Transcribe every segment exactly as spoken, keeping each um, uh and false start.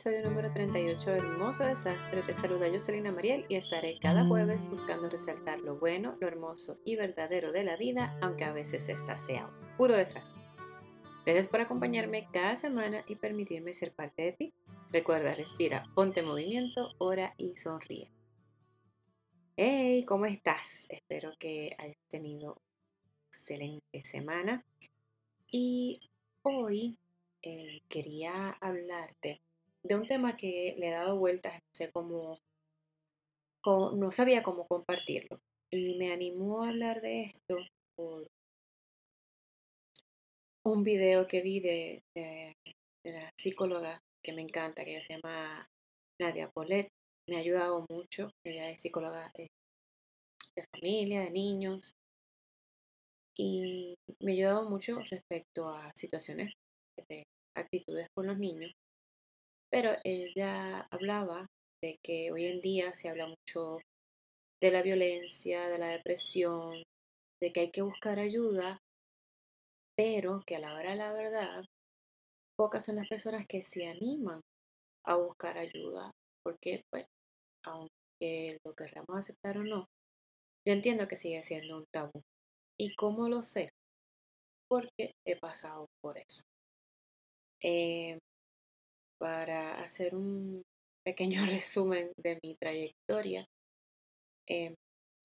Episodio número treinta y ocho, Hermoso Desastre. Te saluda Yoselina Mariel y estaré cada jueves buscando resaltar lo bueno, lo hermoso y verdadero de la vida, aunque a veces esta sea un puro desastre. Gracias por acompañarme cada semana y permitirme ser parte de ti. Recuerda, respira, ponte en movimiento, ora y sonríe. ¡Hey! ¿Cómo estás? Espero que hayas tenido una excelente semana. Y hoy eh, quería hablarte de un tema que le he dado vueltas, no sé cómo, cómo, no sabía cómo compartirlo. Y me animó a hablar de esto por un video que vi de, de, de la psicóloga que me encanta, que ella se llama Nadia Polet. Me ha ayudado mucho. Ella es psicóloga de familia, de niños. Y me ha ayudado mucho respecto a situaciones de actitudes con los niños. Pero ella hablaba de que hoy en día se habla mucho de la violencia, de la depresión, de que hay que buscar ayuda, pero que a la hora de la verdad, pocas son las personas que se animan a buscar ayuda, porque pues, aunque lo queramos aceptar o no, yo entiendo que sigue siendo un tabú. ¿Y cómo lo sé? Porque he pasado por eso. Eh, Para hacer un pequeño resumen de mi trayectoria, eh,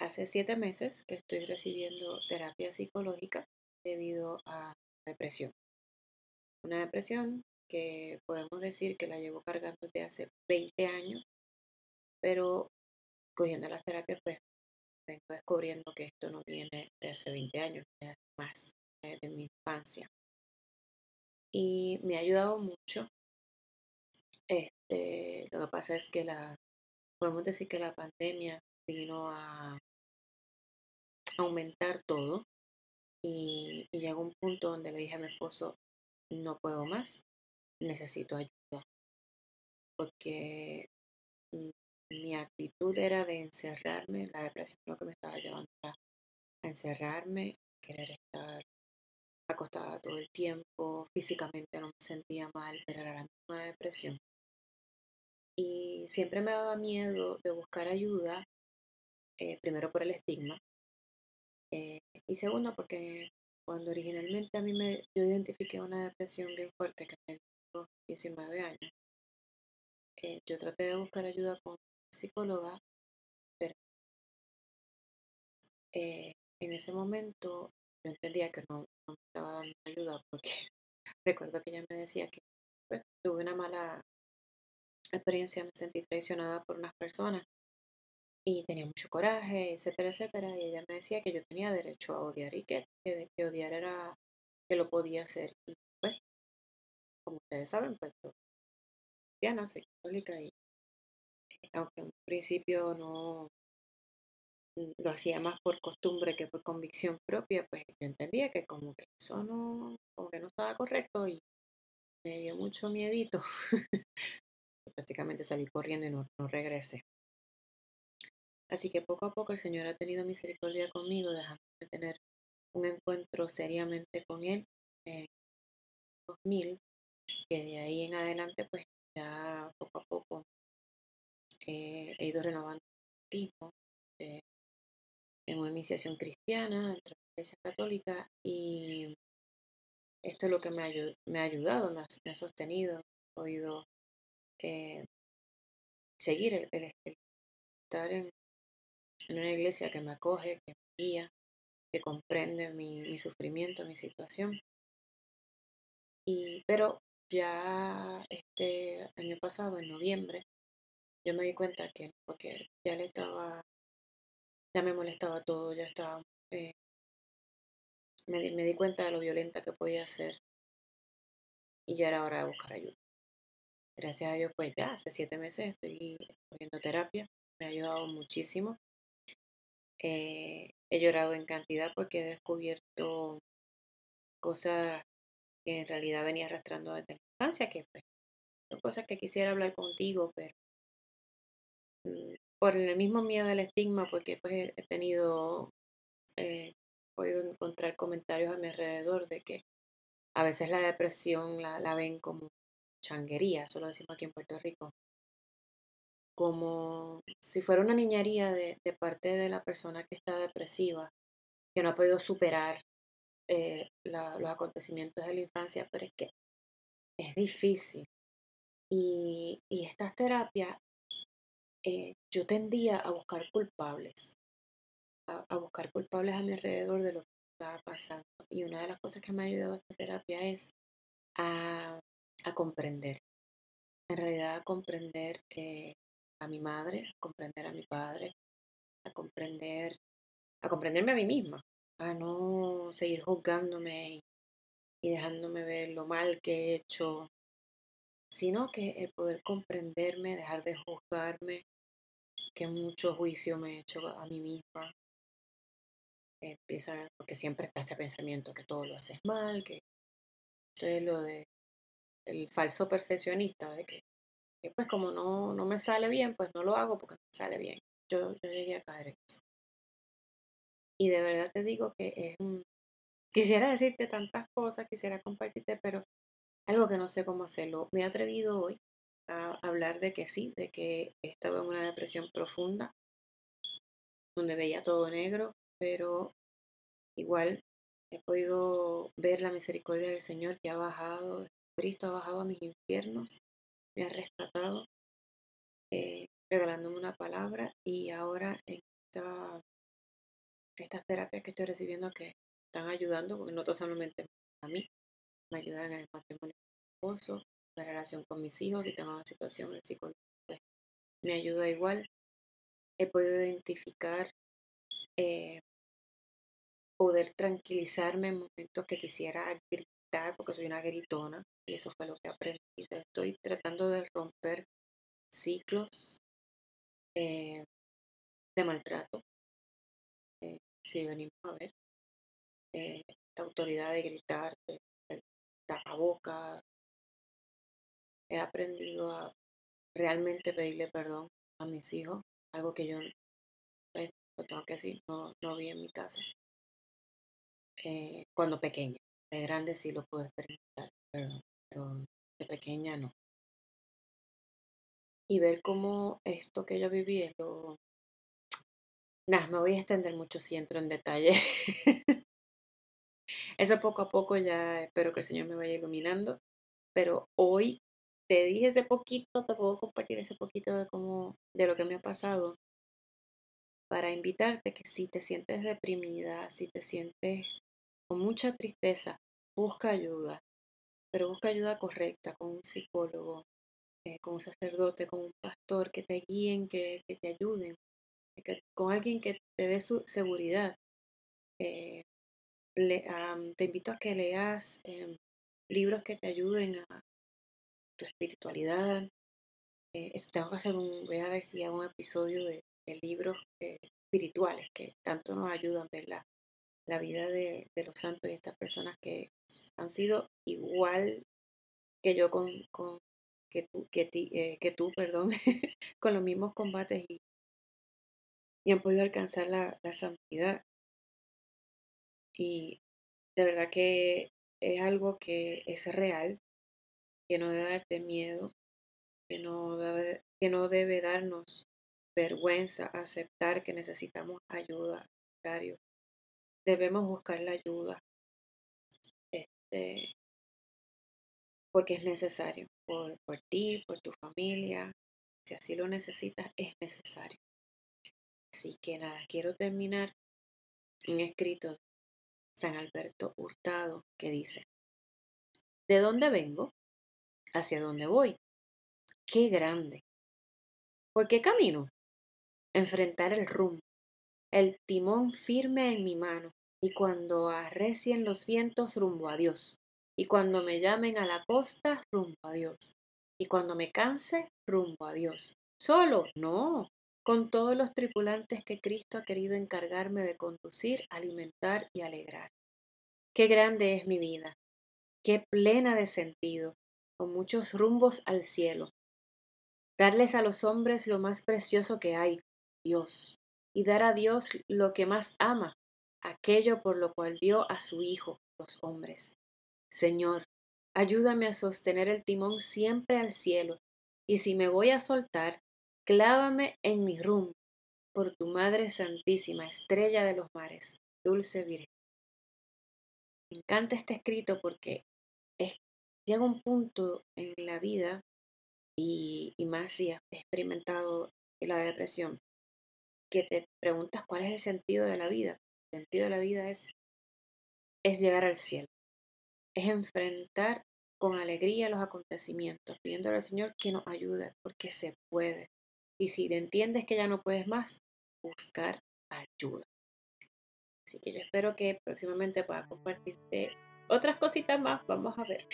hace siete meses que estoy recibiendo terapia psicológica debido a depresión. Una depresión que podemos decir que la llevo cargando desde hace veinte años, pero cogiendo las terapias, pues vengo descubriendo que esto no viene de hace veinte años, es más eh, de mi infancia. Y me ha ayudado mucho. Este, lo que pasa es que la podemos decir que la pandemia vino a aumentar todo y, y llegó un punto donde le dije a mi esposo, no puedo más, necesito ayuda, porque mi actitud era de encerrarme. La depresión lo que me estaba llevando a encerrarme, querer estar acostada todo el tiempo. Físicamente no me sentía mal, pero era la misma depresión. Y siempre me daba miedo de buscar ayuda, eh, primero por el estigma, eh, y segundo porque cuando originalmente a mí me, yo identifiqué una depresión bien fuerte que me dio diecinueve años, eh, yo traté de buscar ayuda con una psicóloga, pero eh, en ese momento yo entendía que no, no me estaba dando ayuda, porque recuerdo que ella me decía que pues, tuve una mala experiencia, me sentí traicionada por unas personas y tenía mucho coraje, etcétera, etcétera, y ella me decía que yo tenía derecho a odiar y que, que, que odiar era que lo podía hacer. Y pues, como ustedes saben, pues yo ya no soy católica y eh, aunque en principio no lo hacía más por costumbre que por convicción propia, pues yo entendía que como que eso no, como que no estaba correcto y me dio mucho miedito. Prácticamente salí corriendo y no, no regresé. Así que poco a poco el Señor ha tenido misericordia conmigo, dejándome tener un encuentro seriamente con Él en dos mil, que de ahí en adelante pues ya poco a poco eh, he ido renovando mi bautismo eh, en una iniciación cristiana dentro de la Iglesia Católica, y esto es lo que me ha, me ha ayudado, me ha, me ha sostenido, he podido Eh, seguir el, el, el estar en, en una iglesia que me acoge, que me guía, que comprende mi, mi sufrimiento, mi situación. Y, pero ya este año pasado, en noviembre, yo me di cuenta que porque ya le estaba, ya me molestaba todo, ya estaba, eh, me, me di cuenta de lo violenta que podía ser y ya era hora de buscar ayuda. Gracias a Dios, pues ya hace siete meses estoy cogiendo terapia. Me ha ayudado muchísimo. Eh, he llorado en cantidad porque he descubierto cosas que en realidad venía arrastrando desde la infancia, que pues, son cosas que quisiera hablar contigo, pero mm, por el mismo miedo del estigma, porque pues he tenido, eh, he podido encontrar comentarios a mi alrededor de que a veces la depresión la, la ven como changuería, eso lo decimos aquí en Puerto Rico, como si fuera una niñería de, de parte de la persona que está depresiva, que no ha podido superar eh, la, los acontecimientos de la infancia, pero es que es difícil. Y, y estas terapias, eh, yo tendía a buscar culpables, a, a buscar culpables a mi alrededor de lo que estaba pasando. Y una de las cosas que me ha ayudado a esta terapia es a, a comprender, en realidad a comprender eh, a mi madre, a comprender a mi padre, a comprender, a comprenderme a mí misma, a no seguir juzgándome y, y dejándome ver lo mal que he hecho, sino que el poder comprenderme, dejar de juzgarme, que mucho juicio me he hecho a mí misma. Eh, piensa, porque siempre está este pensamiento que todo lo haces mal, que esto es lo de el falso perfeccionista, de que, que pues como no, no me sale bien, pues no lo hago porque no me sale bien. Yo, yo llegué a caer en eso. Y de verdad te digo que es un... Quisiera decirte tantas cosas, quisiera compartirte, pero algo que no sé cómo hacerlo. Me he atrevido hoy a hablar de que sí, de que estaba en una depresión profunda, donde veía todo negro, pero igual he podido ver la misericordia del Señor que ha bajado, Cristo ha bajado a mis infiernos, me ha rescatado, eh, regalándome una palabra, y ahora en esta, estas terapias que estoy recibiendo que están ayudando, porque no solamente a mí, me ayudan en el matrimonio con mi esposo, en la relación con mis hijos, si tengo una situación, el psicólogo pues, me ayuda igual. He podido identificar, eh, poder tranquilizarme en momentos que quisiera gritar, porque soy una gritona, y eso fue lo que aprendí. Estoy tratando de romper ciclos eh, de maltrato, eh, si venimos a ver, eh, esta autoridad de gritar, de tapabocas. He aprendido a realmente pedirle perdón a mis hijos, algo que yo eh, lo tengo que decir, no, no vi en mi casa eh, cuando pequeña. De grande sí lo pude experimentar, perdón, pero de pequeña no. Y ver cómo esto que yo viví es lo... Nah, me voy a extender mucho si entro en detalle. Eso poco a poco, ya espero que el Señor me vaya iluminando, pero hoy te dije ese poquito, te puedo compartir ese poquito de cómo, de lo que me ha pasado, para invitarte que si te sientes deprimida, si te sientes con mucha tristeza, busca ayuda, pero busca ayuda correcta, con un psicólogo, eh, con un sacerdote, con un pastor, que te guíen, que, que te ayuden, que, con alguien que te dé su seguridad. Eh, Le, um, te invito a que leas eh, libros que te ayuden a tu espiritualidad. Eh, eso tengo que hacer un, voy a ver si hago un episodio de, de libros eh, espirituales que tanto nos ayudan a ver la, la vida de, de los santos y estas personas que han sido igual que yo con, con que tú, que ti, eh, que tú, perdón, con los mismos combates y, y han podido alcanzar la, la santidad. Y de verdad que es algo que es real, que no debe darte miedo, que no debe, que no debe darnos vergüenza aceptar que necesitamos ayuda. Al contrario, debemos buscar la ayuda este, porque es necesario, por, por ti, por tu familia, si así lo necesitas, es necesario. Así que nada, quiero terminar un escrito San Alberto Hurtado, que dice: ¿de dónde vengo? ¿Hacia dónde voy? ¡Qué grande! ¿Por qué camino? Enfrentar el rumbo, el timón firme en mi mano, y cuando arrecien los vientos, rumbo a Dios, y cuando me llamen a la costa, rumbo a Dios, y cuando me canse, rumbo a Dios. Solo, no, con todos los tripulantes que Cristo ha querido encargarme de conducir, alimentar y alegrar. ¡Qué grande es mi vida! ¡Qué plena de sentido! Con muchos rumbos al cielo. Darles a los hombres lo más precioso que hay, Dios, y dar a Dios lo que más ama, aquello por lo cual dio a su Hijo, los hombres. Señor, Ayúdame a sostener el timón siempre al cielo, y si me voy a soltar, clávame en mi rumbo, por tu Madre Santísima, Estrella de los Mares, Dulce Virgen. Me encanta este escrito porque es, llega un punto en la vida, y, y más si has experimentado la depresión, que te preguntas cuál es el sentido de la vida. El sentido de la vida es, es llegar al cielo, es enfrentar con alegría los acontecimientos, pidiéndole al Señor que nos ayude, porque se puede. Y si te entiendes que ya no puedes más, buscar ayuda. Así que yo espero que próximamente pueda compartirte otras cositas más. Vamos a ver.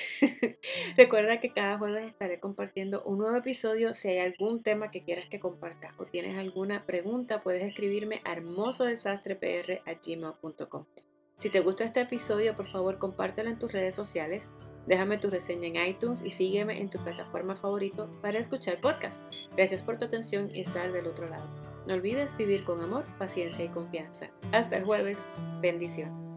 Recuerda que cada jueves estaré compartiendo un nuevo episodio. Si hay algún tema que quieras que comparta o tienes alguna pregunta, puedes escribirme a hermoso desastre p r arroba gmail punto com. Si te gustó este episodio, por favor, compártelo en tus redes sociales. Déjame tu reseña en iTunes y sígueme en tu plataforma favorita para escuchar podcasts. Gracias por tu atención y estar del otro lado. No olvides vivir con amor, paciencia y confianza. Hasta el jueves. Bendición.